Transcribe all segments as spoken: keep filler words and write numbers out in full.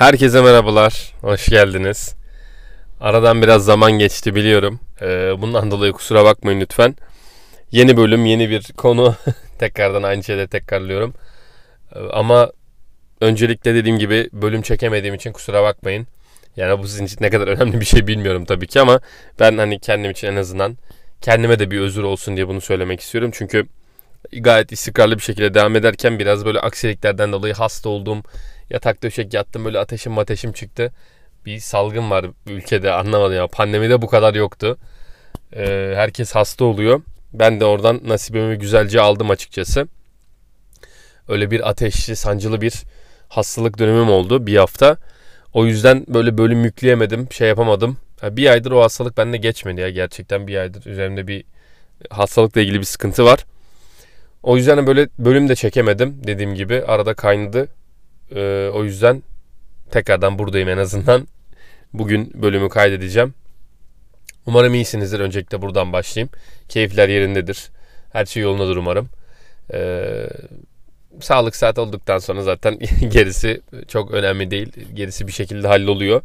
Herkese merhabalar, hoş geldiniz. Aradan biraz zaman geçti biliyorum. Bundan dolayı kusura bakmayın lütfen. Yeni bölüm, yeni bir konu. Tekrardan aynı şeyleri tekrarlıyorum. Ama öncelikle dediğim gibi bölüm çekemediğim için kusura bakmayın. Yani bu sizin için ne kadar önemli bir şey bilmiyorum tabii ki ama ben hani kendim için en azından kendime de bir özür olsun diye bunu söylemek istiyorum. Çünkü gayet istikrarlı bir şekilde devam ederken biraz böyle aksiliklerden dolayı hasta oldum. Yatak döşek yattım, böyle ateşim ateşim çıktı. Bir salgın var ülkede, anlamadım ya. Pandemide bu kadar yoktu. Ee, herkes hasta oluyor. Ben de oradan nasibimi güzelce aldım açıkçası. Öyle bir ateşli, sancılı bir hastalık dönemim oldu bir hafta. O yüzden böyle bölüm yükleyemedim, şey yapamadım. Yani bir aydır o hastalık bende geçmedi ya, gerçekten bir aydır üzerimde bir hastalıkla ilgili bir sıkıntı var. O yüzden böyle bölüm de çekemedim dediğim gibi, arada kaynadı. Ee, o yüzden tekrardan buradayım en azından. Bugün bölümü kaydedeceğim. Umarım iyisinizdir. Öncelikle buradan başlayayım. Keyifler yerindedir. Her şey yolundadır umarım. Ee, sağlık saat olduktan sonra zaten gerisi çok önemli değil. Gerisi bir şekilde halloluyor.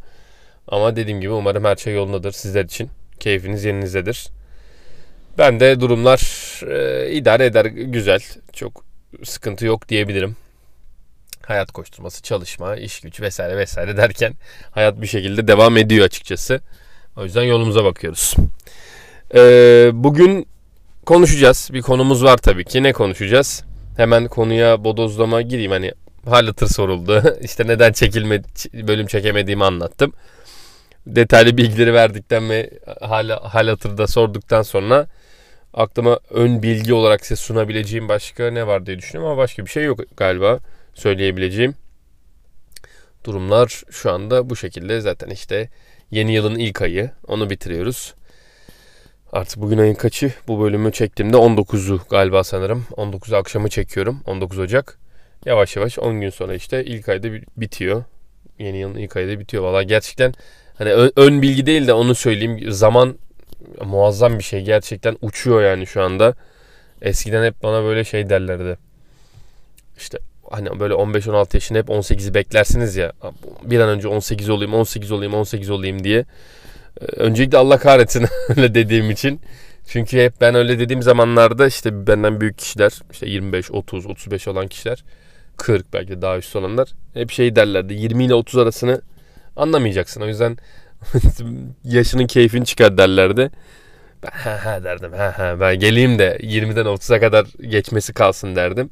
Ama dediğim gibi umarım her şey yolundadır sizler için. Keyfiniz yerinizdedir. Ben de durumlar e, idare eder, güzel. Çok sıkıntı yok diyebilirim. Hayat koşturması, çalışma, iş güç vesaire vesaire derken hayat bir şekilde devam ediyor açıkçası. O yüzden yolumuza bakıyoruz. Ee, bugün konuşacağız. Bir konumuz var tabii ki. Ne konuşacağız? Hemen konuya bodozlama gireyim. Hani hal hatır soruldu. İşte neden çekilme, bölüm çekemediğimi anlattım. Detaylı bilgileri verdikten ve hal, hal hatırda sorduktan sonra aklıma ön bilgi olarak size sunabileceğim başka ne var diye düşünüyorum. Ama başka bir şey yok galiba söyleyebileceğim. Durumlar şu anda bu şekilde. Zaten işte yeni yılın ilk ayı, onu bitiriyoruz. Artık bugün ayın kaçı? Bu bölümü çektiğimde on dokuzu galiba sanırım. on dokuzu akşamı çekiyorum. on dokuz Ocak. Yavaş yavaş on gün sonra işte ilk ayda bitiyor. Yeni yılın ilk ayda bitiyor. Vallahi gerçekten hani ön bilgi değil de onu söyleyeyim. Zaman muazzam bir şey. Gerçekten uçuyor yani şu anda. Eskiden hep bana böyle şey derlerdi. İşte hani böyle on beş on altı yaşında hep on sekizi beklersiniz ya. Bir an önce on sekiz olayım, on sekiz olayım, on sekiz olayım diye. Öncelikle Allah kahretsin öyle dediğim için. Çünkü hep ben öyle dediğim zamanlarda işte benden büyük kişiler, işte yirmi beş, otuz, otuz beş olan kişiler, kırk belki de daha üstü olanlar hep şey derlerdi. yirmi ile otuz arasını anlamayacaksın. O yüzden yaşının keyfini çıkar derlerdi. Ben ha ha derdim. Ha ha ben geleyim de yirmiden otuza kadar geçmesi kalsın derdim.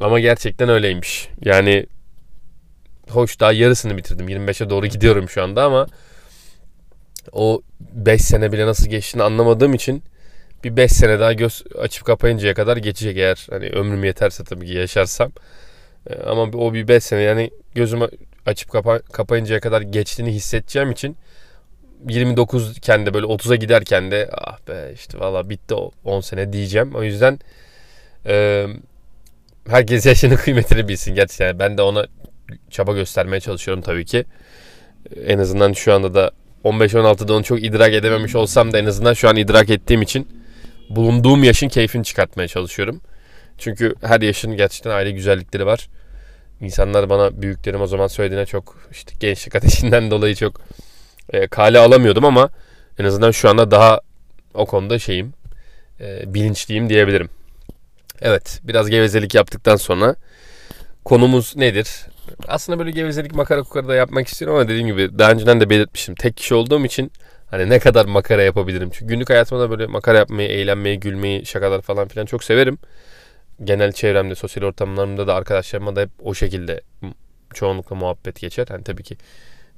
Ama gerçekten öyleymiş. Yani hoş, daha yarısını bitirdim. yirmi beşe doğru gidiyorum şu anda ama o beş sene bile nasıl geçtiğini anlamadığım için bir beş sene daha göz açıp kapayıncaya kadar geçecek, eğer hani ömrüm yeterse tabii ki yaşarsam. Ama o bir beş sene yani gözümü açıp kapa- kapayıncaya kadar geçtiğini hissedeceğim için yirmi dokuz iken de böyle otuza giderken de ah be işte valla bitti o on sene diyeceğim. O yüzden eee herkes yaşının kıymetini bilsin gerçekten. Yani ben de ona çaba göstermeye çalışıyorum tabii ki. En azından şu anda da on beş on altıda onu çok idrak edememiş olsam da en azından şu an idrak ettiğim için bulunduğum yaşın keyfini çıkartmaya çalışıyorum. Çünkü her yaşın gerçekten ayrı güzellikleri var. İnsanlar bana, büyüklerim o zaman söylediğine çok işte gençlik ateşinden dolayı çok e, kale alamıyordum ama en azından şu anda daha o konuda şeyim, e, bilinçliyim diyebilirim. Evet, biraz gevezelik yaptıktan sonra konumuz nedir? Aslında böyle gevezelik makara kukara da yapmak istiyorum ama dediğim gibi daha önceden de belirtmiştim. Tek kişi olduğum için hani ne kadar makara yapabilirim? Çünkü günlük hayatımda böyle makara yapmayı, eğlenmeyi, gülmeyi, şakalar falan filan çok severim. Genel çevremde, sosyal ortamlarımda da arkadaşlarıma da hep o şekilde çoğunlukla muhabbet geçer. Hani tabii ki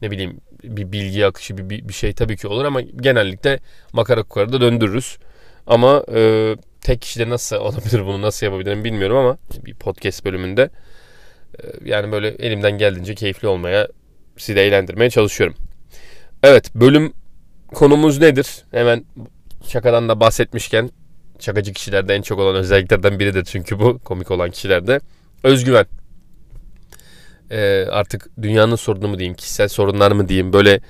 ne bileyim bir bilgi akışı bir, bir şey tabii ki olur ama genellikle makara kukara da döndürürüz. Ama e, tek kişide nasıl olabilir, bunu nasıl yapabilirim bilmiyorum ama bir podcast bölümünde e, yani böyle elimden geldiğince keyifli olmaya, sizi de eğlendirmeye çalışıyorum. Evet, bölüm konumuz nedir? Hemen şakadan da bahsetmişken, şakacı kişilerde en çok olan özelliklerden biridir çünkü bu, komik olan kişilerde özgüven. E, artık dünyanın sorunu mu diyeyim, kişisel sorunlar mı diyeyim, böyle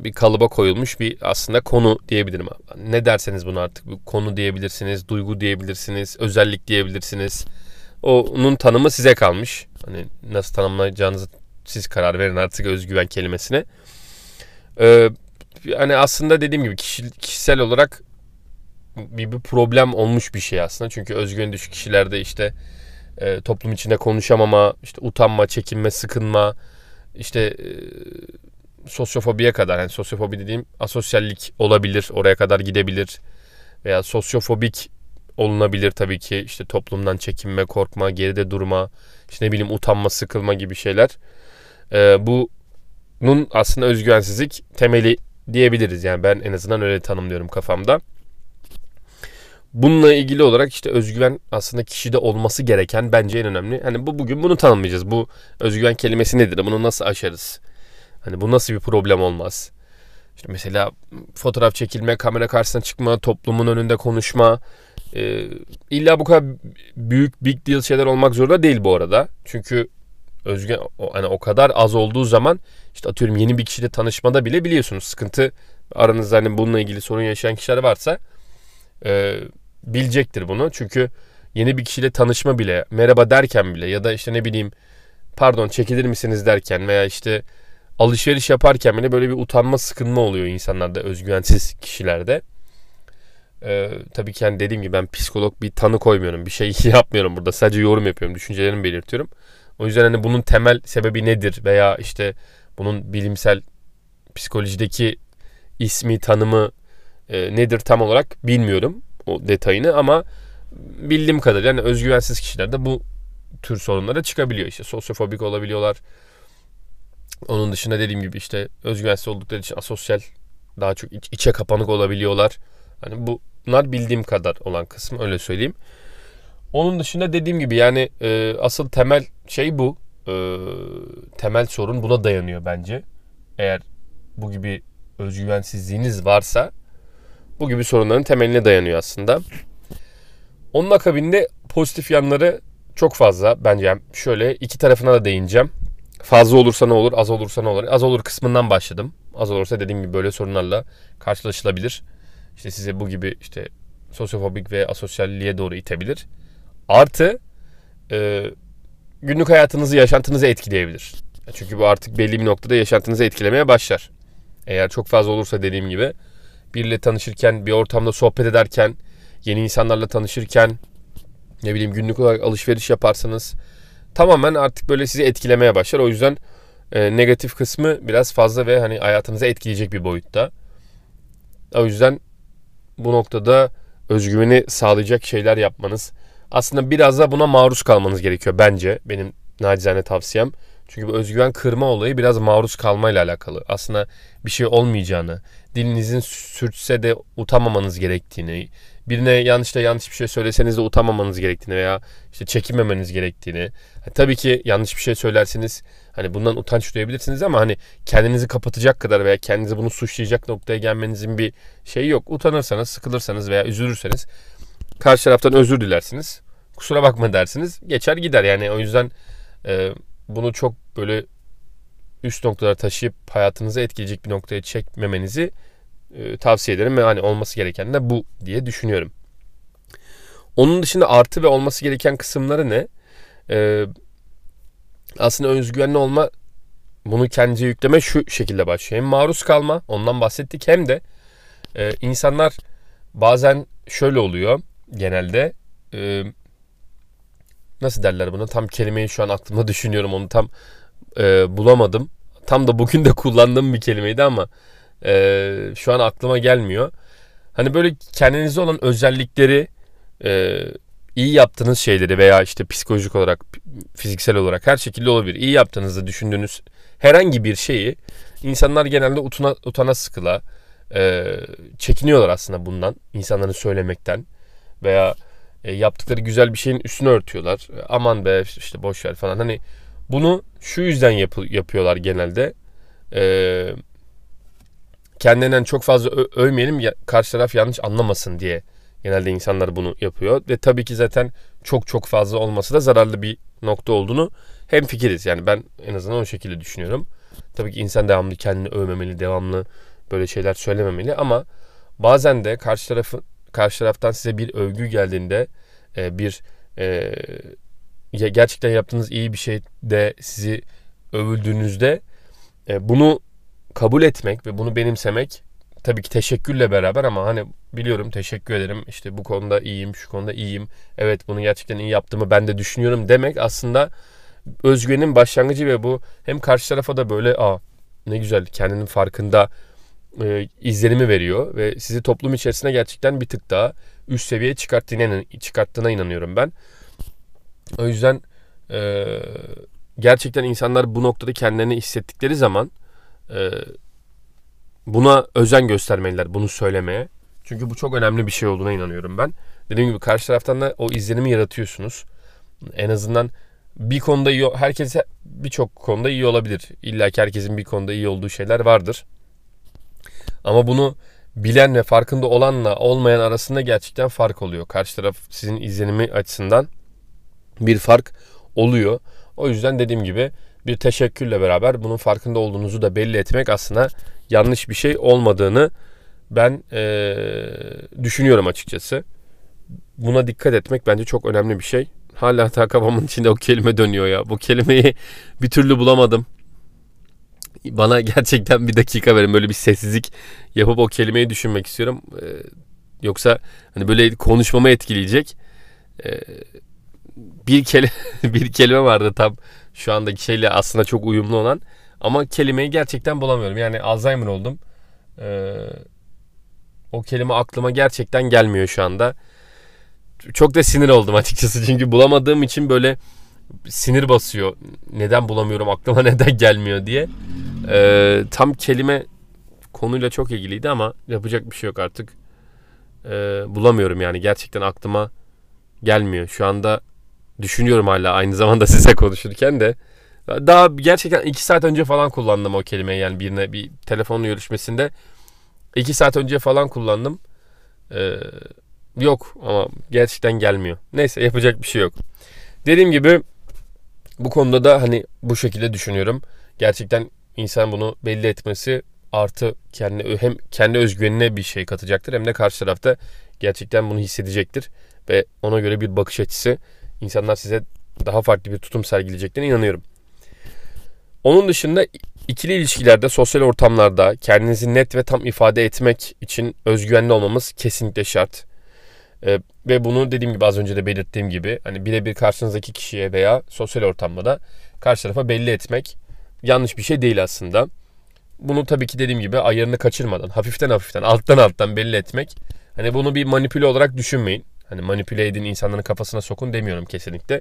bir kalıba koyulmuş bir aslında konu diyebilirim. Ne derseniz bunu artık bir konu diyebilirsiniz, duygu diyebilirsiniz, özellik diyebilirsiniz. Onun tanımı size kalmış. Hani nasıl tanımlayacağınızı Siz karar verin artık özgüven kelimesine. Ee, yani aslında dediğim gibi kişi, kişisel olarak bir, bir problem olmuş bir şey aslında. Çünkü özgüveni düşük kişilerde işte e, toplum içinde konuşamama, işte utanma, çekinme, sıkınma, işte e, sosyofobiye kadar, yani sosyofobi dediğim asosyallik olabilir, oraya kadar gidebilir veya sosyofobik olunabilir tabii ki. İşte toplumdan çekinme, korkma, geride durma, işte ne bileyim utanma, sıkılma gibi şeyler. Ee, bunun aslında özgüvensizlik temeli diyebiliriz. Yani ben en azından öyle tanımlıyorum kafamda. Bununla ilgili olarak işte özgüven aslında kişide olması gereken bence en önemli. Hani bu bugün bunu tanımlayacağız. Bu özgüven kelimesi nedir? Bunu nasıl aşarız? Hani bu nasıl bir problem olmaz? İşte mesela fotoğraf çekilme, kamera karşısına çıkma, toplumun önünde konuşma. Ee, illa bu kadar büyük big deal şeyler olmak zorunda değil bu arada. Çünkü özgüven o, hani o kadar az olduğu zaman işte atıyorum yeni bir kişiyle tanışmada bile biliyorsunuz sıkıntı, aranızda hani bununla ilgili sorun yaşayan kişiler varsa e, bilecektir bunu. Çünkü yeni bir kişiyle tanışma bile, merhaba derken bile ya da işte ne bileyim pardon çekilir misiniz derken veya işte alışveriş yaparken bile böyle bir utanma, sıkınma oluyor insanlarda, özgüvensiz kişilerde. Ee, tabii ki yani dediğim gibi ben psikolog bir tanı koymuyorum. Bir şey yapmıyorum burada. Sadece yorum yapıyorum. Düşüncelerimi belirtiyorum. O yüzden hani bunun temel sebebi nedir veya işte bunun bilimsel psikolojideki ismi, tanımı e, nedir tam olarak bilmiyorum o detayını, ama bildiğim kadarıyla yani özgüvensiz kişilerde bu tür sorunlara çıkabiliyor. İşte sosyofobik olabiliyorlar. Onun dışında dediğim gibi işte özgüvensiz oldukları için asosyal, daha çok iç, içe kapanık olabiliyorlar. Hani bunlar bildiğim kadar olan kısmı, öyle söyleyeyim. Onun dışında dediğim gibi yani e, asıl temel şey bu. E, temel sorun buna dayanıyor bence. Eğer bu gibi özgüvensizliğiniz varsa bu gibi sorunların temeline dayanıyor aslında. Onun akabinde pozitif yanları çok fazla bence. Yani şöyle iki tarafına da değineceğim. Fazla olursa ne olur, az olursa ne olur. Az olur kısmından başladım. Az olursa dediğim gibi böyle sorunlarla karşılaşılabilir. İşte size bu gibi işte sosyofobik ve asosyalliğe doğru itebilir. Artı e, günlük hayatınızı, yaşantınızı etkileyebilir. Çünkü bu artık belli bir noktada yaşantınızı etkilemeye başlar. Eğer çok fazla olursa dediğim gibi biriyle tanışırken, bir ortamda sohbet ederken, yeni insanlarla tanışırken, ne bileyim günlük olarak alışveriş yaparsanız tamamen artık böyle sizi etkilemeye başlar. O yüzden e, negatif kısmı biraz fazla ve hani hayatınızı etkileyecek bir boyutta. O yüzden bu noktada özgüveni sağlayacak şeyler yapmanız, aslında biraz da buna maruz kalmanız gerekiyor bence. Benim nacizane tavsiyem. Çünkü bu özgüven kırma olayı biraz maruz kalmayla alakalı. Aslında bir şey olmayacağını, dilinizin sürtse de utanmamanız gerektiğini, birine yanlışla yanlış bir şey söyleseniz de utanmamanız gerektiğini veya işte çekinmemeniz gerektiğini. Tabii ki yanlış bir şey söylerseniz hani bundan utanç duyabilirsiniz ama hani kendinizi kapatacak kadar veya kendinizi bunu suçlayacak noktaya gelmenizin bir şeyi yok. Utanırsanız, sıkılırsanız veya üzülürseniz karşı taraftan özür dilersiniz. Kusura bakma dersiniz. Geçer gider. Yani o yüzden e, bunu çok böyle üst noktalara taşıyıp hayatınızı etkileyecek bir noktaya çekmemenizi e, tavsiye ederim. Ve hani olması gereken de bu diye düşünüyorum. Onun dışında artı ve olması gereken kısımları ne? E, aslında özgüvenli olma, bunu kendinize yükleme şu şekilde başlıyor. Hem maruz kalma, ondan bahsettik, hem de e, insanlar bazen şöyle oluyor genelde. E, nasıl derler buna? Tam kelimeyi şu an aklımda düşünüyorum, onu tam e, bulamadım. Tam da bugün de kullandığım bir kelimeydi ama e, şu an aklıma gelmiyor. Hani böyle kendinize olan özellikleri, e, iyi yaptığınız şeyleri veya işte psikolojik olarak, fiziksel olarak her şekilde olabilir. İyi yaptığınızı düşündüğünüz herhangi bir şeyi insanlar genelde utana, utana sıkıla e, çekiniyorlar aslında bundan, insanların söylemekten veya E, yaptıkları güzel bir şeyin üstünü örtüyorlar. Aman be işte boşver falan. Hani bunu şu yüzden yap- yapıyorlar genelde. E, kendilerinden çok fazla ö- övmeyelim ya, karşı taraf yanlış anlamasın diye genelde insanlar bunu yapıyor. Ve tabii ki zaten çok çok fazla olması da zararlı bir nokta olduğunu hemfikiriz. Yani ben en azından o şekilde düşünüyorum. Tabii ki insan devamlı kendini övmemeli, devamlı böyle şeyler söylememeli ama bazen de karşı tarafın Karşı taraftan size bir övgü geldiğinde, bir gerçekten yaptığınız iyi bir şeyde sizi övüldüğünüzde e, bunu kabul etmek ve bunu benimsemek, tabii ki teşekkürle beraber, ama hani biliyorum, teşekkür ederim, işte bu konuda iyiyim, şu konuda iyiyim, evet bunu gerçekten iyi yaptığımı ben de düşünüyorum demek aslında özgüvenin başlangıcı ve bu hem karşı tarafa da böyle aa ne güzel kendinin farkında e, izlenimi veriyor ve sizi toplum içerisine gerçekten bir tık daha üst seviyeye çıkarttığına, çıkarttığına inanıyorum ben. O yüzden e, gerçekten insanlar bu noktada kendilerini hissettikleri zaman e, buna özen göstermeliler, bunu söylemeye. Çünkü bu çok önemli bir şey olduğuna inanıyorum ben. Dediğim gibi karşı taraftan da o izlenimi yaratıyorsunuz. En azından bir konuda iyi, herkes birçok konuda iyi olabilir. İlla ki herkesin bir konuda iyi olduğu şeyler vardır. Ama bunu bilen ve farkında olanla olmayan arasında gerçekten fark oluyor. Karşı taraf sizin izlenimi açısından bir fark oluyor. O yüzden dediğim gibi bir teşekkürle beraber bunun farkında olduğunuzu da belli etmek aslında yanlış bir şey olmadığını ben ee, düşünüyorum açıkçası. Buna dikkat etmek bence çok önemli bir şey. Hala daha kafamın içinde o kelime dönüyor ya. Bu kelimeyi bir türlü bulamadım. Bana gerçekten bir dakika verin. Böyle bir sessizlik yapıp o kelimeyi düşünmek istiyorum. Ee, yoksa hani böyle konuşmama etkileyecek. Ee, bir, kele bir kelime vardı tam şu andaki şeyle aslında çok uyumlu olan. Ama kelimeyi gerçekten bulamıyorum. Yani Alzheimer oldum. Ee, o kelime aklıma gerçekten gelmiyor şu anda. Çok da sinir oldum açıkçası. Çünkü bulamadığım için böyle sinir basıyor. Neden bulamıyorum, aklıma neden gelmiyor diye. Ee, tam kelime konuyla çok ilgiliydi ama yapacak bir şey yok artık. Ee, bulamıyorum yani. Gerçekten aklıma gelmiyor. Şu anda düşünüyorum hala aynı zamanda size konuşurken de. Daha gerçekten iki saat önce falan kullandım o kelimeyi. Yani birine bir telefonla görüşmesinde iki saat önce falan kullandım. Ee, yok ama gerçekten gelmiyor. Neyse, yapacak bir şey yok. Dediğim gibi bu konuda da hani bu şekilde düşünüyorum. Gerçekten insan bunu belli etmesi artı kendi, hem kendi özgüvenine bir şey katacaktır hem de karşı tarafta gerçekten bunu hissedecektir. Ve ona göre bir bakış açısı, insanlar size daha farklı bir tutum sergileyeceklerine inanıyorum. Onun dışında ikili ilişkilerde, sosyal ortamlarda kendinizi net ve tam ifade etmek için özgüvenli olmamız kesinlikle şart. Ee, ve bunu dediğim gibi, az önce de belirttiğim gibi, hani birebir karşınızdaki kişiye veya sosyal ortamda da karşı tarafa belli etmek yanlış bir şey değil aslında. Bunu tabii ki dediğim gibi ayarını kaçırmadan, hafiften hafiften, alttan alttan belli etmek. Hani bunu bir manipüle olarak düşünmeyin. Hani manipüle edin, insanların kafasına sokun demiyorum kesinlikle.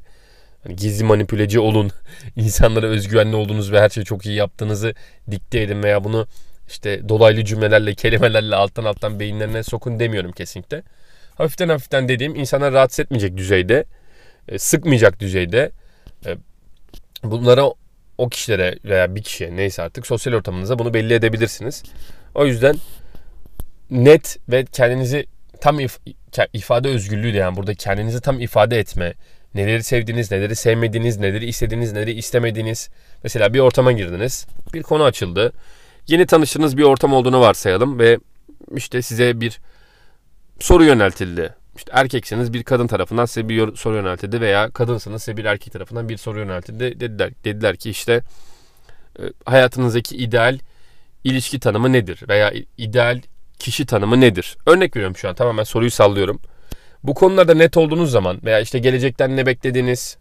Hani gizli manipüleci olun, insanlara özgüvenli olduğunuz ve her şeyi çok iyi yaptığınızı dikte edin veya bunu işte dolaylı cümlelerle, kelimelerle alttan alttan beyinlerine sokun demiyorum kesinlikle. Hafiften hafiften dediğim, insanları rahatsız etmeyecek düzeyde, sıkmayacak düzeyde bunlara, o kişilere veya bir kişiye, neyse artık sosyal ortamınıza bunu belli edebilirsiniz. O yüzden net ve kendinizi tam if ifade özgürlüğü de, yani burada kendinizi tam ifade etme, neleri sevdiğiniz, neleri sevmediğiniz, neleri istediğiniz, neleri istemediğiniz. Mesela bir ortama girdiniz, bir konu açıldı, yeni tanıştığınız bir ortam olduğunu varsayalım ve işte size bir soru yöneltildi. İşte erkekseniz bir kadın tarafından size bir soru yöneltildi veya kadınsanız size bir erkek tarafından bir soru yöneltildi. Dediler, dediler ki işte hayatınızdaki ideal ilişki tanımı nedir veya ideal kişi tanımı nedir? Örnek veriyorum şu an, tamamen soruyu sallıyorum. Bu konularda net olduğunuz zaman veya işte gelecekten ne beklediğiniz,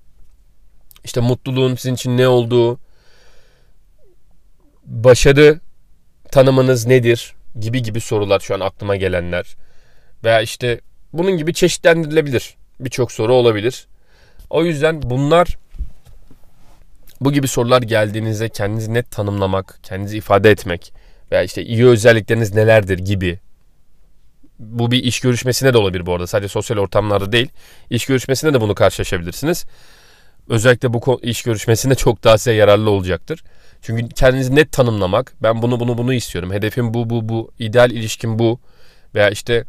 işte mutluluğun sizin için ne olduğu, başarı tanımınız nedir gibi gibi sorular şu an aklıma gelenler. Veya işte bunun gibi çeşitlendirilebilir. Birçok soru olabilir. O yüzden bunlar, bu gibi sorular geldiğinizde kendinizi net tanımlamak, kendinizi ifade etmek veya işte iyi özellikleriniz nelerdir gibi. Bu bir iş görüşmesine de olabilir bu arada. Sadece sosyal ortamlarda değil, iş görüşmesinde de bunu karşılaşabilirsiniz. Özellikle bu iş görüşmesinde çok daha size yararlı olacaktır. Çünkü kendinizi net tanımlamak, ben bunu bunu bunu istiyorum, hedefim bu bu bu, ideal ilişkim bu veya işte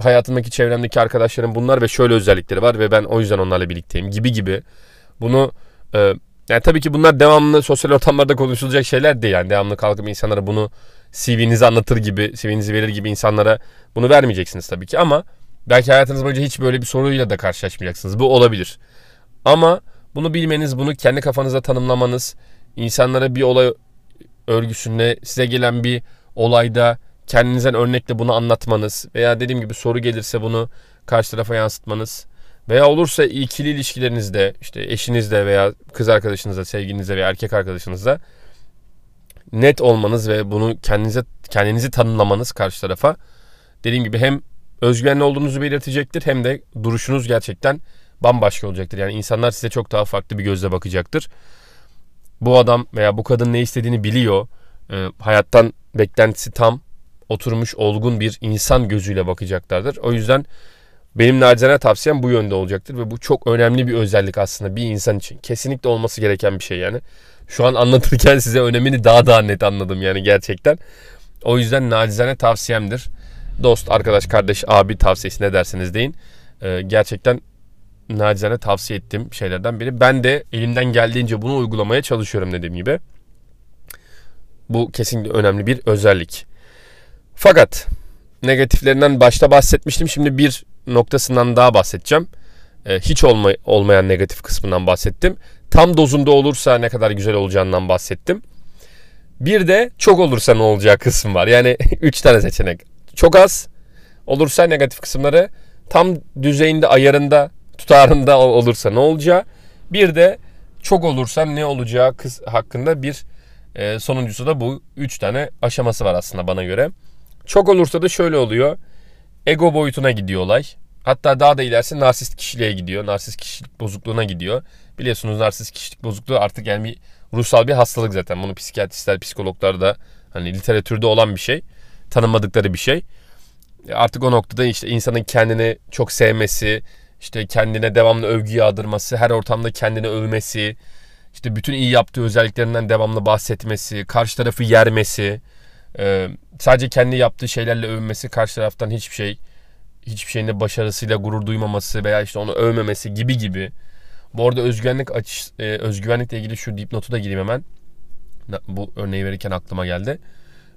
hayatımdaki, çevremdeki arkadaşlarım bunlar ve şöyle özellikleri var ve ben o yüzden onlarla birlikteyim gibi gibi. Bunu e, yani tabii ki bunlar devamlı sosyal ortamlarda konuşulacak şeyler değil. Yani devamlı kalkıp insanlara bunu C V'nizi anlatır gibi, C V'nizi verir gibi insanlara bunu vermeyeceksiniz tabii ki, ama belki hayatınız boyunca hiç böyle bir soruyla da karşılaşmayacaksınız. Bu olabilir. Ama bunu bilmeniz, bunu kendi kafanıza tanımlamanız, insanlara bir olay örgüsünde, size gelen bir olayda kendinizden örnekle bunu anlatmanız veya dediğim gibi soru gelirse bunu karşı tarafa yansıtmanız veya olursa ikili ilişkilerinizde, işte eşinizle veya kız arkadaşınızla, sevgilinizle veya erkek arkadaşınızla net olmanız ve bunu kendinize kendinizi tanımlamanız karşı tarafa, dediğim gibi hem özgüvenli olduğunuzu belirtecektir hem de duruşunuz gerçekten bambaşka olacaktır. Yani insanlar size çok daha farklı bir gözle bakacaktır. Bu adam veya bu kadın ne istediğini biliyor. E, hayattan beklentisi tam oturmuş, olgun bir insan gözüyle bakacaklardır. O yüzden benim nacizane tavsiyem bu yönde olacaktır ve bu çok önemli bir özellik aslında bir insan için. Kesinlikle olması gereken bir şey yani. Şu an anlatırken size önemini daha daha net anladım yani gerçekten. O yüzden nacizane tavsiyemdir. Dost, arkadaş, kardeş, abi tavsiyesi ne derseniz deyin. E, gerçekten nacizane tavsiye ettiğim şeylerden biri. Ben de elimden geldiğince bunu uygulamaya çalışıyorum dediğim gibi. Bu kesinlikle önemli bir özellik. Fakat negatiflerinden başta bahsetmiştim. Şimdi bir noktasından daha bahsedeceğim. Ee, hiç olma, olmayan negatif kısmından bahsettim. Tam dozunda olursa ne kadar güzel olacağından bahsettim. Bir de çok olursa ne olacağı kısmı var. Yani üç tane seçenek. Çok az olursa negatif kısımları, tam düzeyinde, ayarında, tutarında olursa ne olacağı, bir de çok olursa ne olacağı kız hakkında bir e, sonuncusu da bu üç tane aşaması var aslında bana göre. Çok olursa da şöyle oluyor. Ego boyutuna gidiyor olay. Hatta daha da ilerisi narsist kişiliğe gidiyor. Narsist kişilik bozukluğuna gidiyor. Biliyorsunuz narsist kişilik bozukluğu artık yani bir ruhsal bir hastalık zaten. Bunu psikiyatristler, psikologlar da hani literatürde olan bir şey. Tanımadıkları bir şey. Artık o noktada işte insanın kendini çok sevmesi, İşte kendine devamlı övgü yağdırması, her ortamda kendini övmesi, işte bütün iyi yaptığı özelliklerinden devamlı bahsetmesi, karşı tarafı yermesi, sadece kendi yaptığı şeylerle övünmesi, karşı taraftan hiçbir şey, hiçbir şeyinde başarısıyla gurur duymaması veya işte onu övmemesi gibi gibi. Bu arada özgüvenlik açı, özgüvenlikle ilgili şu dipnotu da gireyim hemen. Bu örneği verirken aklıma geldi.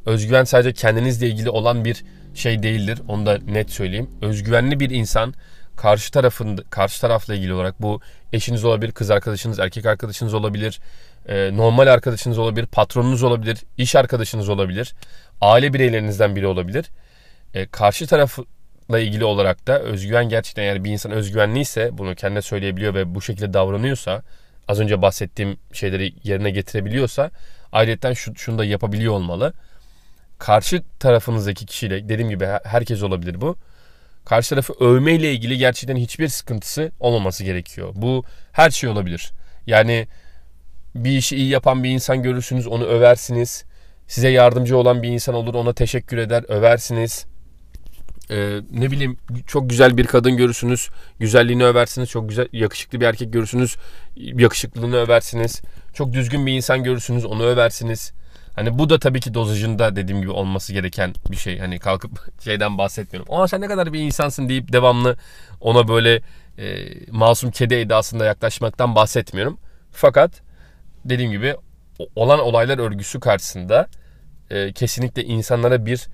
Özgüven sadece kendinizle ilgili olan bir şey değildir. Onu da net söyleyeyim. Özgüvenli bir insan karşı tarafın karşı tarafla ilgili olarak, bu eşiniz olabilir, kız arkadaşınız, erkek arkadaşınız olabilir, normal arkadaşınız olabilir, patronunuz olabilir, iş arkadaşınız olabilir, aile bireylerinizden biri olabilir. Karşı tarafla ilgili olarak da özgüven gerçekten, yani bir insan özgüvenliyse, bunu kendine söyleyebiliyor ve bu şekilde davranıyorsa, az önce bahsettiğim şeyleri yerine getirebiliyorsa, ayrıca şunu da yapabiliyor olmalı. Karşı tarafınızdaki kişiyle, dediğim gibi herkes olabilir bu, karşı tarafı övmeyle ilgili gerçekten hiçbir sıkıntısı olmaması gerekiyor. Bu her şey olabilir. Yani bir işi iyi yapan bir insan görürsünüz, onu översiniz. Size yardımcı olan bir insan olur, ona teşekkür eder, översiniz. Ee, ne bileyim, çok güzel bir kadın görürsünüz, güzelliğini översiniz. Çok güzel, yakışıklı bir erkek görürsünüz, yakışıklılığını översiniz. Çok düzgün bir insan görürsünüz, onu översiniz. Hani bu da tabii ki dozajında dediğim gibi olması gereken bir şey. Hani kalkıp şeyden bahsetmiyorum. Aa sen ne kadar bir insansın deyip devamlı ona böyle e, masum kedi edasında yaklaşmaktan bahsetmiyorum. Fakat dediğim gibi olan olaylar örgüsü karşısında e, kesinlikle insanlara bir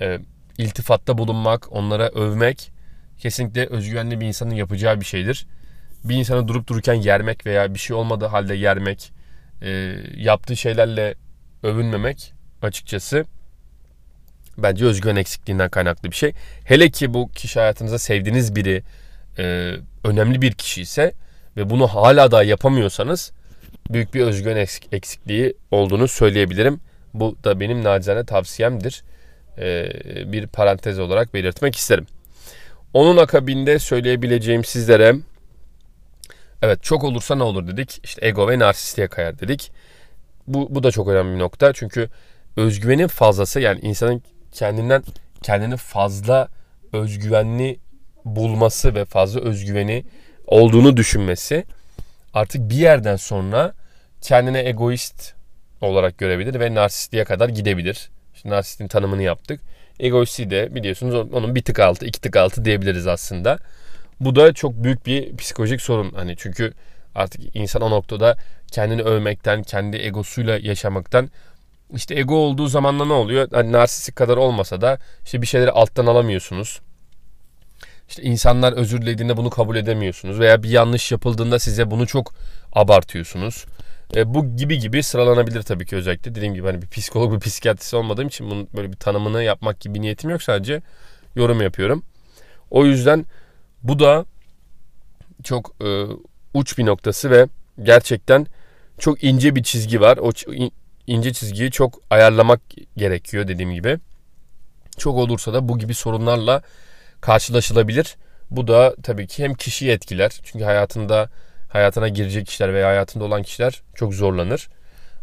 e, iltifatta bulunmak, onlara övmek kesinlikle özgüvenli bir insanın yapacağı bir şeydir. Bir insanı durup dururken yermek veya bir şey olmadığı halde yermek, e, yaptığı şeylerle övünmemek açıkçası bence özgüven eksikliğinden kaynaklı bir şey. Hele ki bu kişi hayatınıza sevdiğiniz biri, e, önemli bir kişi ise ve bunu hala daha yapamıyorsanız büyük bir özgüven eksikliği olduğunu söyleyebilirim. Bu da benim nacizane tavsiyemdir. E, bir parantez olarak belirtmek isterim. Onun akabinde söyleyebileceğim sizlere, evet çok olursa ne olur dedik. İşte ego ve narsistliğe kayar dedik. Bu, bu da çok önemli bir nokta. Çünkü özgüvenin fazlası, yani insanın kendinden kendini fazla özgüvenli bulması ve fazla özgüveni olduğunu düşünmesi artık bir yerden sonra kendine egoist olarak görebilir ve narsistliğe kadar gidebilir. İşte narsistin tanımını yaptık. Egoistliği de biliyorsunuz onun bir tık altı, iki tık altı diyebiliriz aslında. Bu da çok büyük bir psikolojik sorun. Hani çünkü artık insan o noktada kendini övmekten, kendi egosuyla yaşamaktan, işte ego olduğu zaman da ne oluyor? Hani narsistik kadar olmasa da işte bir şeyleri alttan alamıyorsunuz. İşte insanlar özür dilediğinde bunu kabul edemiyorsunuz veya bir yanlış yapıldığında size bunu çok abartıyorsunuz. E, bu gibi gibi sıralanabilir tabii ki özellikle. Dediğim gibi hani bir psikolog, bir psikiyatrist olmadığım için bunun böyle bir tanımını yapmak gibi niyetim yok. Sadece yorum yapıyorum. O yüzden bu da çok e, uç bir noktası ve gerçekten çok ince bir çizgi var. O ince çizgiyi çok ayarlamak gerekiyor dediğim gibi. Çok olursa da bu gibi sorunlarla karşılaşılabilir. Bu da tabii ki hem kişiyi etkiler. Çünkü hayatında hayatına girecek kişiler veya hayatında olan kişiler çok zorlanır.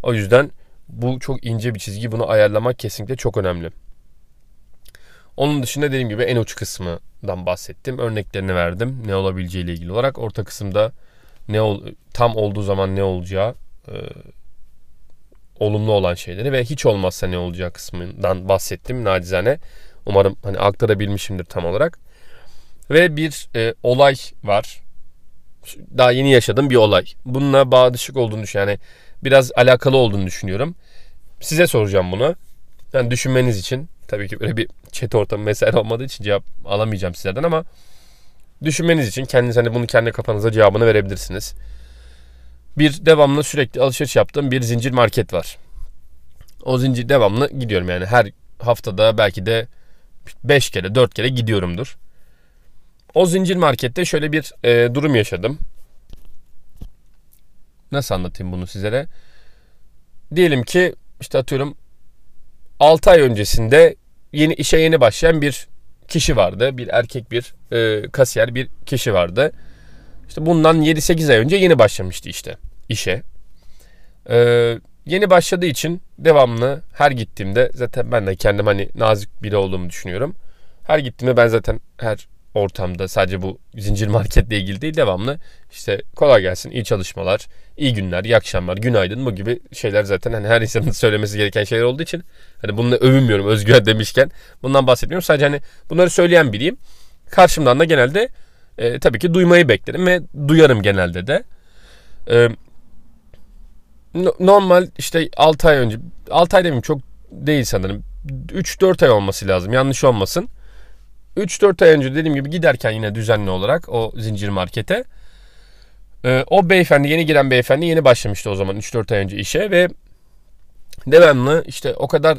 O yüzden bu çok ince bir çizgi. Bunu ayarlamak kesinlikle çok önemli. Onun dışında dediğim gibi en uç kısmından bahsettim. Örneklerini verdim. Ne olabileceğiyle ilgili olarak. Orta kısımda ne ol, tam olduğu zaman ne olacağı, e, olumlu olan şeyleri ve hiç olmazsa ne olacağı kısmından bahsettim nacizane. Umarım hani aktarabilmişimdir tam olarak. Ve bir e, olay var. Daha yeni yaşadığım bir olay. Bununla bağdaşık olduğunu düşünüyorum. Yani biraz alakalı olduğunu düşünüyorum. Size soracağım bunu. Yani düşünmeniz için. Tabii ki böyle bir chat ortamı vesaire olmadığı için cevap alamayacağım sizlerden ama düşünmeniz için kendiniz hani bunu kendi kafanıza cevabını verebilirsiniz. Bir devamlı sürekli alışveriş yaptığım bir zincir market var. O zincir devamlı gidiyorum yani her haftada belki de beş kere dört kere gidiyorumdur. O zincir markette şöyle bir e, durum yaşadım. Nasıl anlatayım bunu sizlere? Diyelim ki işte atıyorum altı ay öncesinde yeni işe yeni başlayan bir kişi vardı. Bir erkek bir e, kasiyer bir kişi vardı. İşte bundan yedi sekiz ay önce yeni başlamıştı işte işe. E, yeni başladığı için devamlı her gittiğimde zaten ben de kendim hani nazik biri olduğumu düşünüyorum. Her gittiğimde ben zaten her ortamda sadece bu zincir marketle ilgili değil devamlı işte kolay gelsin, iyi çalışmalar, iyi günler, iyi akşamlar, günaydın bu gibi şeyler zaten hani her insanın söylemesi gereken şeyler olduğu için hani bununla övünmüyorum Öz Güven demişken bundan bahsetmiyorum. Sadece hani bunları söyleyen biriyim. Karşımdan da genelde e, tabii ki duymayı beklerim ve duyarım genelde de. E, normal işte altı ay önce, altı ay demeyeyim çok değil sanırım. üç dört ay olması lazım. Yanlış olmasın. üç dört ay önce dediğim gibi giderken yine düzenli olarak o zincir markete e, o beyefendi yeni giren beyefendi yeni başlamıştı o zaman üç dört ay önce işe ve devamlı işte o kadar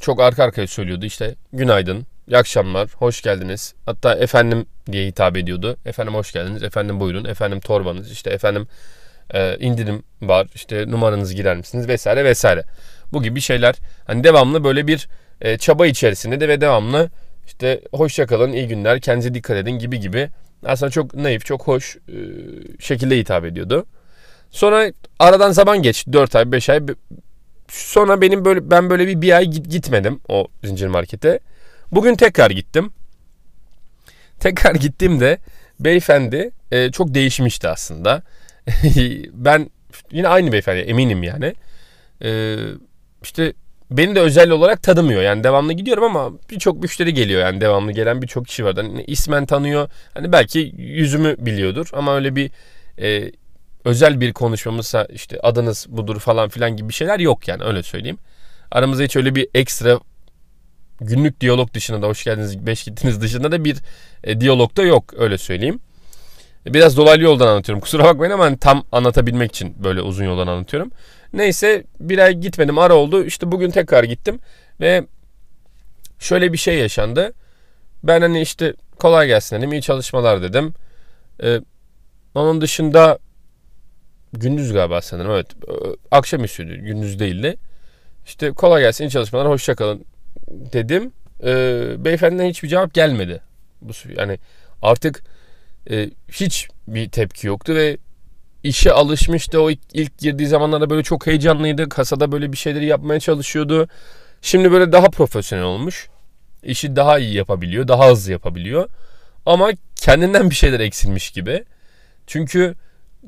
çok arka arkaya söylüyordu işte günaydın, iyi akşamlar, hoş geldiniz, hatta efendim diye hitap ediyordu. Efendim hoş geldiniz, efendim buyurun, efendim torbanız, işte efendim e, indirim var, işte numaranızı girer misiniz vesaire vesaire. Bu gibi şeyler hani devamlı böyle bir e, çaba içerisinde de ve devamlı İşte hoşça kalın, iyi günler, kendinize dikkat edin gibi gibi aslında çok naif, çok hoş e, şekilde hitap ediyordu. Sonra aradan zaman geçti, dört ay beş ay. Sonra benim böyle ben böyle bir bir ay gitmedim o zincir markete. Bugün tekrar gittim. Tekrar gittiğimde beyefendi e, çok değişmişti aslında. Ben yine aynı beyefendi eminim yani. E, işte beni de özel olarak tanımıyor. Yani devamlı gidiyorum ama birçok müşteri geliyor. Yani devamlı gelen birçok kişi var. Yani ismen tanıyor. Hani belki yüzümü biliyordur. Ama öyle bir e, özel bir konuşmamızsa işte adınız budur falan filan gibi şeyler yok yani. Öyle söyleyeyim. Aramızda hiç öyle bir ekstra günlük diyalog dışında da hoş geldiniz, beş gittiniz dışında da bir e, diyalog da yok. Öyle söyleyeyim. Biraz dolaylı yoldan anlatıyorum. Kusura bakmayın ama tam anlatabilmek için böyle uzun yoldan anlatıyorum. Neyse bir ay gitmedim, ara oldu. İşte bugün tekrar gittim ve şöyle bir şey yaşandı. Ben hani işte kolay gelsin dedim, iyi çalışmalar dedim. Ee, onun dışında gündüz galiba sanırım, evet. Akşamüstüydü, gündüz değildi. İşte kolay gelsin, iyi çalışmalar, hoşça kalın dedim. Ee, beyefendiden hiçbir cevap gelmedi. Bu yani artık e, hiç bir tepki yoktu ve İşe alışmıştı. O ilk, ilk girdiği zamanlarda böyle çok heyecanlıydı. Kasada böyle bir şeyleri yapmaya çalışıyordu. Şimdi böyle daha profesyonel olmuş. İşi daha iyi yapabiliyor. Daha hızlı yapabiliyor. Ama kendinden bir şeyler eksilmiş gibi. Çünkü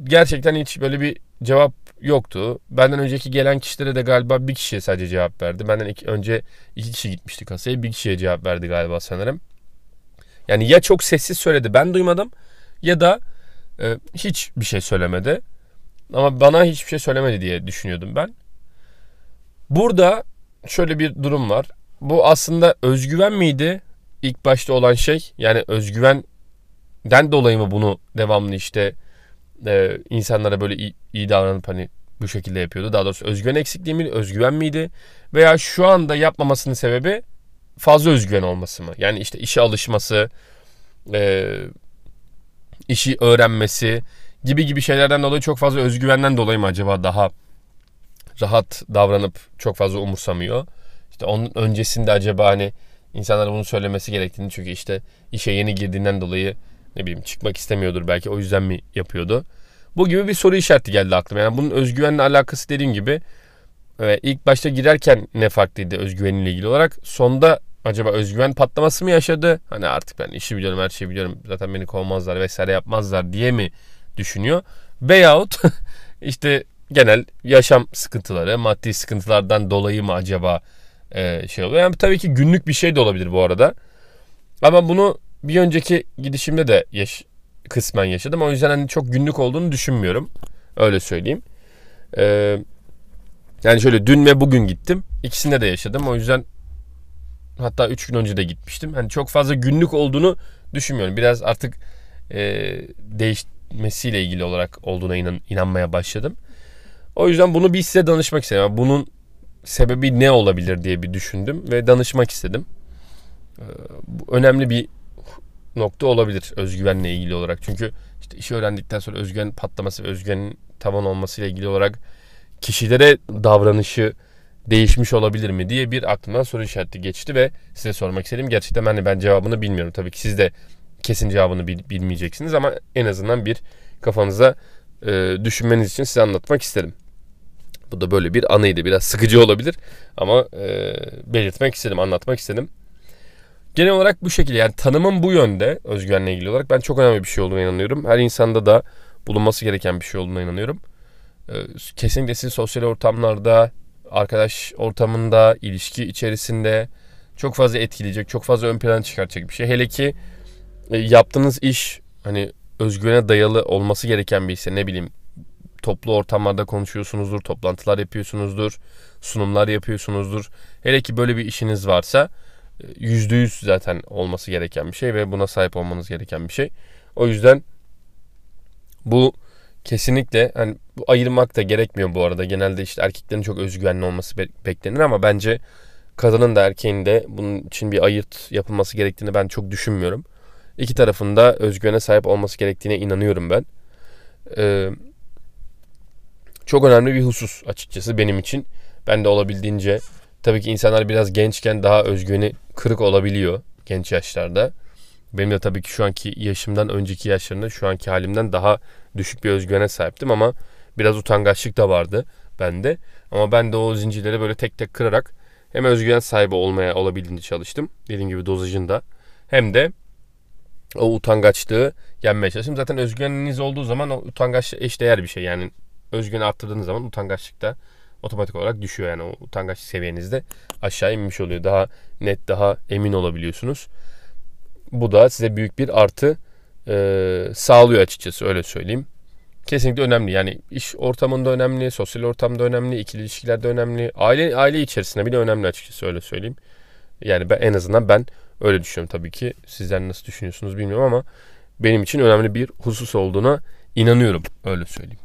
gerçekten hiç böyle bir cevap yoktu. Benden önceki gelen kişilere de galiba bir kişiye sadece cevap verdi. Benden iki, önce iki kişi gitmişti kasaya. Bir kişiye cevap verdi galiba sanırım. Yani ya çok sessiz söyledi ben duymadım ya da hiç bir şey söylemedi. Ama bana hiçbir şey söylemedi diye düşünüyordum ben. Burada şöyle bir durum var. Bu aslında özgüven miydi İlk başta olan şey? Yani özgüvenden dolayı mı bunu devamlı işte e, insanlara böyle iyi, iyi davranıp hani bu şekilde yapıyordu. Daha doğrusu özgüven eksikliği miydi, özgüven miydi? Veya şu anda yapmamasının sebebi fazla özgüven olması mı? Yani işte işe alışması, e, işi öğrenmesi gibi gibi şeylerden dolayı, çok fazla özgüvenden dolayı mı acaba daha rahat davranıp çok fazla umursamıyor? İşte onun öncesinde acaba hani insanlara bunu söylemesi gerektiğini, çünkü işte işe yeni girdiğinden dolayı ne bileyim çıkmak istemiyordur belki, o yüzden mi yapıyordu? Bu gibi bir soru işareti geldi aklıma. Yani bunun özgüvenle alakası, dediğim gibi ilk başta girerken ne farklıydı özgüveniyle ilgili olarak? Sonda acaba özgüven patlaması mı yaşadı? Hani artık ben işi biliyorum, her şeyi biliyorum, zaten beni kovmazlar vesaire yapmazlar diye mi düşünüyor? Veyahut işte genel yaşam sıkıntıları, maddi sıkıntılardan dolayı mı acaba e, şey oluyor? Yani tabii ki günlük bir şey de olabilir bu arada. Ama bunu bir önceki gidişimde de yaş- kısmen yaşadım. O yüzden hani çok günlük olduğunu düşünmüyorum. Öyle söyleyeyim. Ee, yani şöyle dün ve bugün gittim. İkisinde de yaşadım. O yüzden hatta üç gün önce de gitmiştim. Hani çok fazla günlük olduğunu düşünmüyorum. Biraz artık e, değişmesiyle ilgili olarak olduğuna inan, inanmaya başladım. O yüzden bunu bir size danışmak istedim. Yani bunun sebebi ne olabilir diye bir düşündüm ve danışmak istedim. Ee, bu önemli bir nokta olabilir özgüvenle ilgili olarak. Çünkü işte işi öğrendikten sonra özgüven patlaması, özgüvenin tavan olmasıyla ilgili olarak kişilere davranışı değişmiş olabilir mi diye bir aklımdan soru işareti geçti ve size sormak istedim. Gerçekten ben, ben cevabını bilmiyorum. Tabii ki siz de kesin cevabını bil, bilmeyeceksiniz ama en azından bir kafanıza e, düşünmeniz için size anlatmak istedim. Bu da böyle bir anıydı. Biraz sıkıcı olabilir ama e, belirtmek istedim, anlatmak istedim. Genel olarak bu şekilde, yani tanımım bu yönde özgüvenle ilgili olarak. Ben çok önemli bir şey olduğuna inanıyorum. Her insanda da bulunması gereken bir şey olduğuna inanıyorum. Kesinlikle siz sosyal ortamlarda, arkadaş ortamında, ilişki içerisinde çok fazla etkileyecek, çok fazla ön plana çıkartacak bir şey. Hele ki yaptığınız iş hani özgüvene dayalı olması gereken bir ise, ne bileyim toplu ortamlarda konuşuyorsunuzdur, toplantılar yapıyorsunuzdur, sunumlar yapıyorsunuzdur. Hele ki böyle bir işiniz varsa yüzde yüz zaten olması gereken bir şey ve buna sahip olmanız gereken bir şey. O yüzden bu kesinlikle hani bu ayırmak da gerekmiyor bu arada. Genelde işte erkeklerin çok özgüvenli olması beklenir ama bence kadının da erkeğin de bunun için bir ayırt yapılması gerektiğini ben çok düşünmüyorum. İki tarafın da özgüvene sahip olması gerektiğine inanıyorum ben. Ee, çok önemli bir husus açıkçası benim için. Ben de olabildiğince, tabii ki insanlar biraz gençken daha özgüveni kırık olabiliyor genç yaşlarda. Benim de tabii ki şu anki yaşımdan önceki yaşlarında, şu anki halimden daha düşük bir özgüvene sahiptim ama biraz utangaçlık da vardı bende. Ama ben de o zincirleri böyle tek tek kırarak hem özgüven sahibi olmaya olabildiğince çalıştım. Dediğim gibi dozajında. Hem de o utangaçlığı yenmeye çalıştım. Zaten özgüveniniz olduğu zaman o utangaçlık eşdeğer bir şey. Yani özgüveni arttırdığınız zaman utangaçlık da otomatik olarak düşüyor. Yani o utangaçlık seviyeniz de aşağı inmiş oluyor. Daha net, daha emin olabiliyorsunuz. Bu da size büyük bir artı e, sağlıyor açıkçası, öyle söyleyeyim. Kesinlikle önemli. Yani iş ortamında önemli, sosyal ortamda önemli, ikili ilişkilerde önemli, aile aile içerisinde bile önemli açıkçası, öyle söyleyeyim. Yani ben, en azından ben öyle düşünüyorum. Tabii ki sizler nasıl düşünüyorsunuz bilmiyorum ama benim için önemli bir husus olduğuna inanıyorum, öyle söyleyeyim.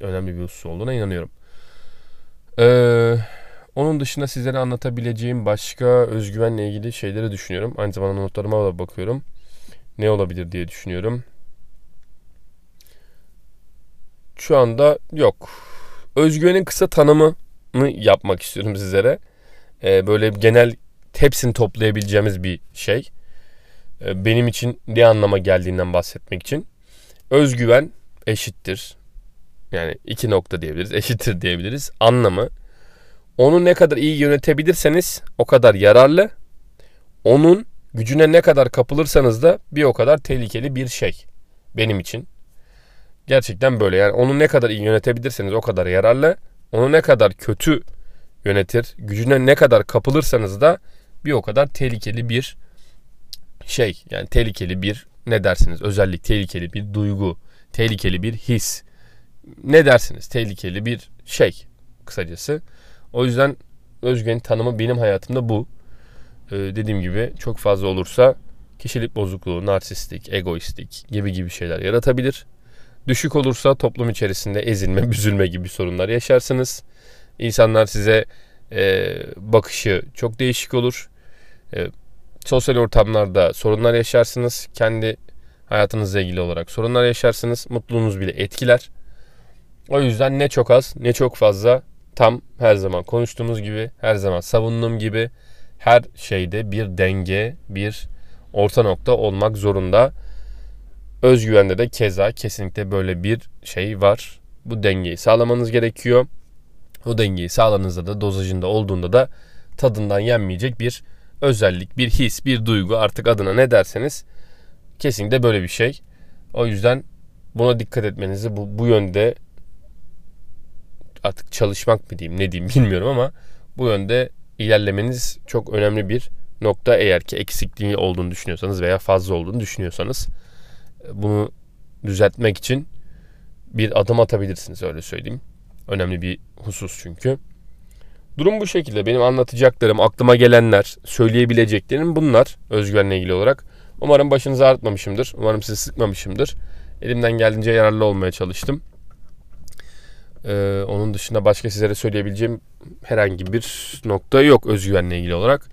Önemli bir husus olduğuna inanıyorum. Ee, onun dışında sizlere anlatabileceğim başka özgüvenle ilgili şeyleri düşünüyorum. Aynı zamanda notlarıma da bakıyorum. Ne olabilir diye düşünüyorum. Şu anda yok. Özgüvenin kısa tanımını yapmak istiyorum sizlere. Ee, böyle genel hepsini toplayabileceğimiz bir şey. Ee, benim için ne anlama geldiğinden bahsetmek için. Özgüven eşittir. Yani iki nokta diyebiliriz, eşittir diyebiliriz. Anlamı, onu ne kadar iyi yönetebilirseniz o kadar yararlı. Onun gücüne ne kadar kapılırsanız da bir o kadar tehlikeli bir şey benim için. Gerçekten böyle, yani onu ne kadar iyi yönetebilirseniz o kadar yararlı. Onu ne kadar kötü yönetir, gücüne ne kadar kapılırsanız da bir o kadar tehlikeli bir şey. Yani tehlikeli bir, ne dersiniz, özellik, tehlikeli bir duygu, tehlikeli bir his. Ne dersiniz? Tehlikeli bir şey kısacası. O yüzden özgüvenin tanımı benim hayatımda bu. Ee, dediğim gibi çok fazla olursa kişilik bozukluğu, narsistik, egoistik gibi gibi şeyler yaratabilir. Düşük olursa toplum içerisinde ezilme, büzülme gibi sorunlar yaşarsınız. İnsanlar size e, bakışı çok değişik olur. E, sosyal ortamlarda sorunlar yaşarsınız. Kendi hayatınızla ilgili olarak sorunlar yaşarsınız. Mutluluğunuz bile etkiler. O yüzden ne çok az ne çok fazla, tam her zaman konuştuğumuz gibi, her zaman savunduğum gibi her şeyde bir denge, bir orta nokta olmak zorunda. Özgüvende de keza kesinlikle böyle bir şey var. Bu dengeyi sağlamanız gerekiyor. Bu dengeyi sağladığınızda da, dozajında olduğunda da tadından yenmeyecek bir özellik, bir his, bir duygu, artık adına ne derseniz kesinlikle böyle bir şey. O yüzden buna dikkat etmenizi, bu, bu yönde artık çalışmak mı diyeyim, ne diyeyim bilmiyorum ama bu yönde ilerlemeniz çok önemli bir nokta. Eğer ki eksikliği olduğunu düşünüyorsanız veya fazla olduğunu düşünüyorsanız bunu düzeltmek için bir adım atabilirsiniz, öyle söyleyeyim. Önemli bir husus çünkü. Durum bu şekilde. Benim anlatacaklarım, aklıma gelenler, söyleyebileceklerim bunlar özgüvenle ilgili olarak. Umarım başınızı ağrıtmamışımdır. Umarım sizi sıkmamışımdır. Elimden geldiğince yararlı olmaya çalıştım. Ee, onun dışında başka sizlere söyleyebileceğim herhangi bir nokta yok özgüvenle ilgili olarak.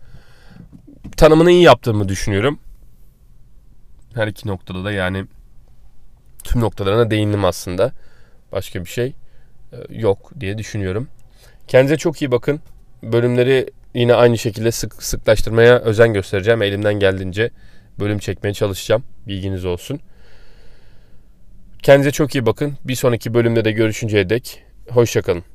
Tanımını iyi yaptığımı düşünüyorum. Her iki noktada da, yani tüm noktalarına değindim aslında. Başka bir şey yok diye düşünüyorum. Kendinize çok iyi bakın. Bölümleri yine aynı şekilde sık sıklaştırmaya özen göstereceğim. Elimden geldiğince bölüm çekmeye çalışacağım. Bilginiz olsun. Kendinize çok iyi bakın. Bir sonraki bölümde de görüşünceye dek hoşça kalın.